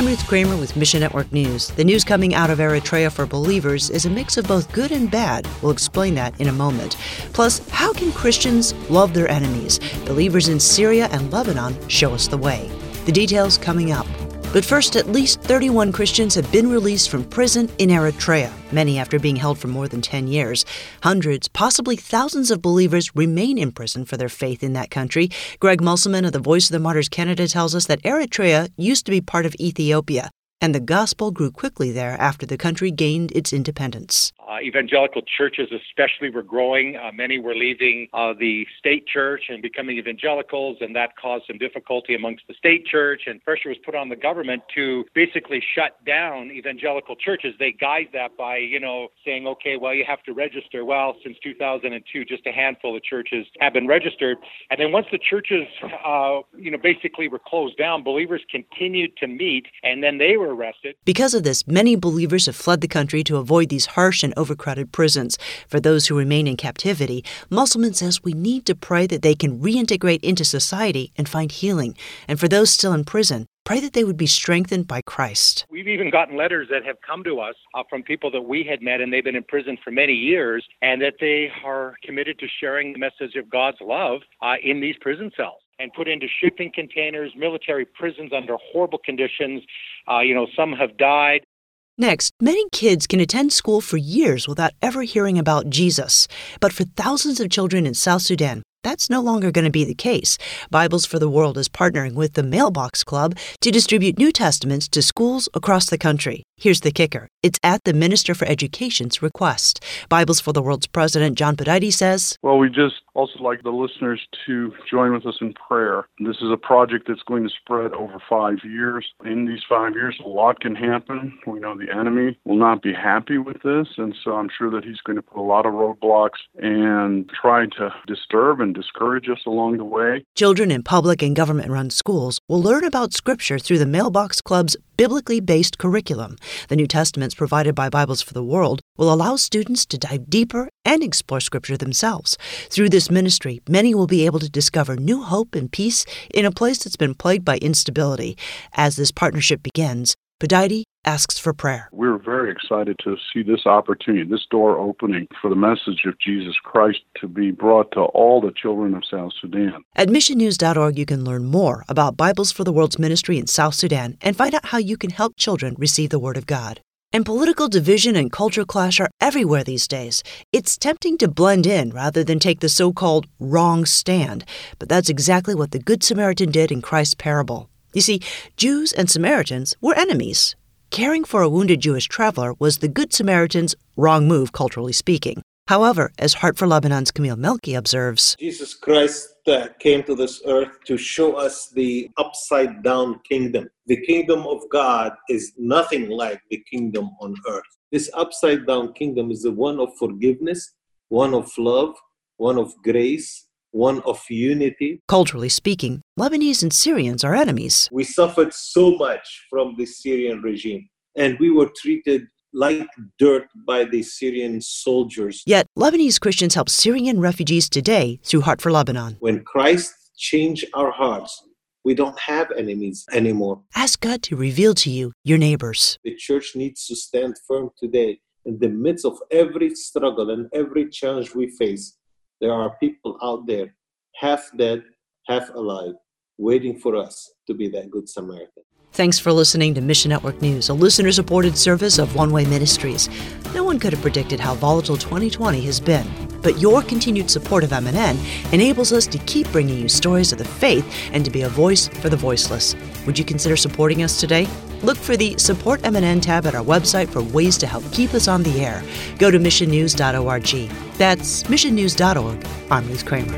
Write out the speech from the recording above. I'm Ruth Kramer with Mission Network News. The news coming out of Eritrea for believers is a mix of both good and bad. We'll explain that in a moment. Plus, how can Christians love their enemies? Believers in Syria and Lebanon show us the way. The details coming up. But first, at least 31 Christians have been released from prison in Eritrea, many after being held for more than 10 years. Hundreds, possibly thousands of believers remain in prison for their faith in that country. Greg Musselman of the Voice of the Martyrs Canada tells us that Eritrea used to be part of Ethiopia, and the gospel grew quickly there after the country gained its independence. Evangelical churches especially were growing. Many were leaving the state church and becoming evangelicals, and that caused some difficulty amongst the state church, and pressure was put on the government to basically shut down evangelical churches. They guide that by, saying, okay, well, you have to register. Well, since 2002, just a handful of churches have been registered. And then once the churches, basically were closed down, believers continued to meet, and then they were arrested. Because of this, many believers have fled the country to avoid these harsh and overcrowded prisons. For those who remain in captivity, Musselman says we need to pray that they can reintegrate into society and find healing. And for those still in prison, pray that they would be strengthened by Christ. We've even gotten letters that have come to us from people that we had met, and they've been in prison for many years, and that they are committed to sharing the message of God's love in these prison cells, and put into shipping containers, military prisons under horrible conditions. Some have died. Next, many kids can attend school for years without ever hearing about Jesus. But for thousands of children in South Sudan, that's no longer going to be the case. Bibles for the World is partnering with the Mailbox Club to distribute New Testaments to schools across the country. Here's the kicker. It's at the Minister for Education's request. Bibles for the World's president, John Podidi, says, well, we just also like the listeners to join with us in prayer. This is a project that's going to spread over 5 years. In these 5 years, a lot can happen. We know the enemy will not be happy with this, and so I'm sure that he's going to put a lot of roadblocks and try to disturb and discourage us along the way. Children in public and government-run schools will learn about Scripture through the Mailbox Club's biblically based curriculum. The New Testaments provided by Bibles for the World will allow students to dive deeper and explore Scripture themselves. Through this ministry, many will be able to discover new hope and peace in a place that's been plagued by instability. As this partnership begins, Badaiti asks for prayer. We're very excited to see this opportunity, this door opening for the message of Jesus Christ to be brought to all the children of South Sudan. At missionnews.org, you can learn more about Bibles for the World's ministry in South Sudan and find out how you can help children receive the Word of God. And political division and culture clash are everywhere these days. It's tempting to blend in rather than take the so-called wrong stand. But that's exactly what the Good Samaritan did in Christ's parable. You see, Jews and Samaritans were enemies. Caring for a wounded Jewish traveler was the Good Samaritan's wrong move, culturally speaking. However, as Heart for Lebanon's Camille Melkey observes, Jesus Christ came to this earth to show us the upside-down kingdom. The kingdom of God is nothing like the kingdom on earth. This upside-down kingdom is the one of forgiveness, one of love, one of grace, one of unity. Culturally speaking, Lebanese and Syrians are enemies. We suffered so much from the Syrian regime, and we were treated like dirt by the Syrian soldiers. Yet, Lebanese Christians help Syrian refugees today through Heart for Lebanon. When Christ changed our hearts, we don't have enemies anymore. Ask God to reveal to you your neighbors. The church needs to stand firm today in the midst of every struggle and every challenge we face. There are people out there, half dead, half alive, waiting for us to be that Good Samaritan. Thanks for listening to Mission Network News, a listener-supported service of One Way Ministries. No one could have predicted how volatile 2020 has been, but your continued support of MNN enables us to keep bringing you stories of the faith and to be a voice for the voiceless. Would you consider supporting us today? Look for the Support MNN tab at our website for ways to help keep us on the air. Go to missionnews.org. That's missionnews.org. I'm Liz Kramer.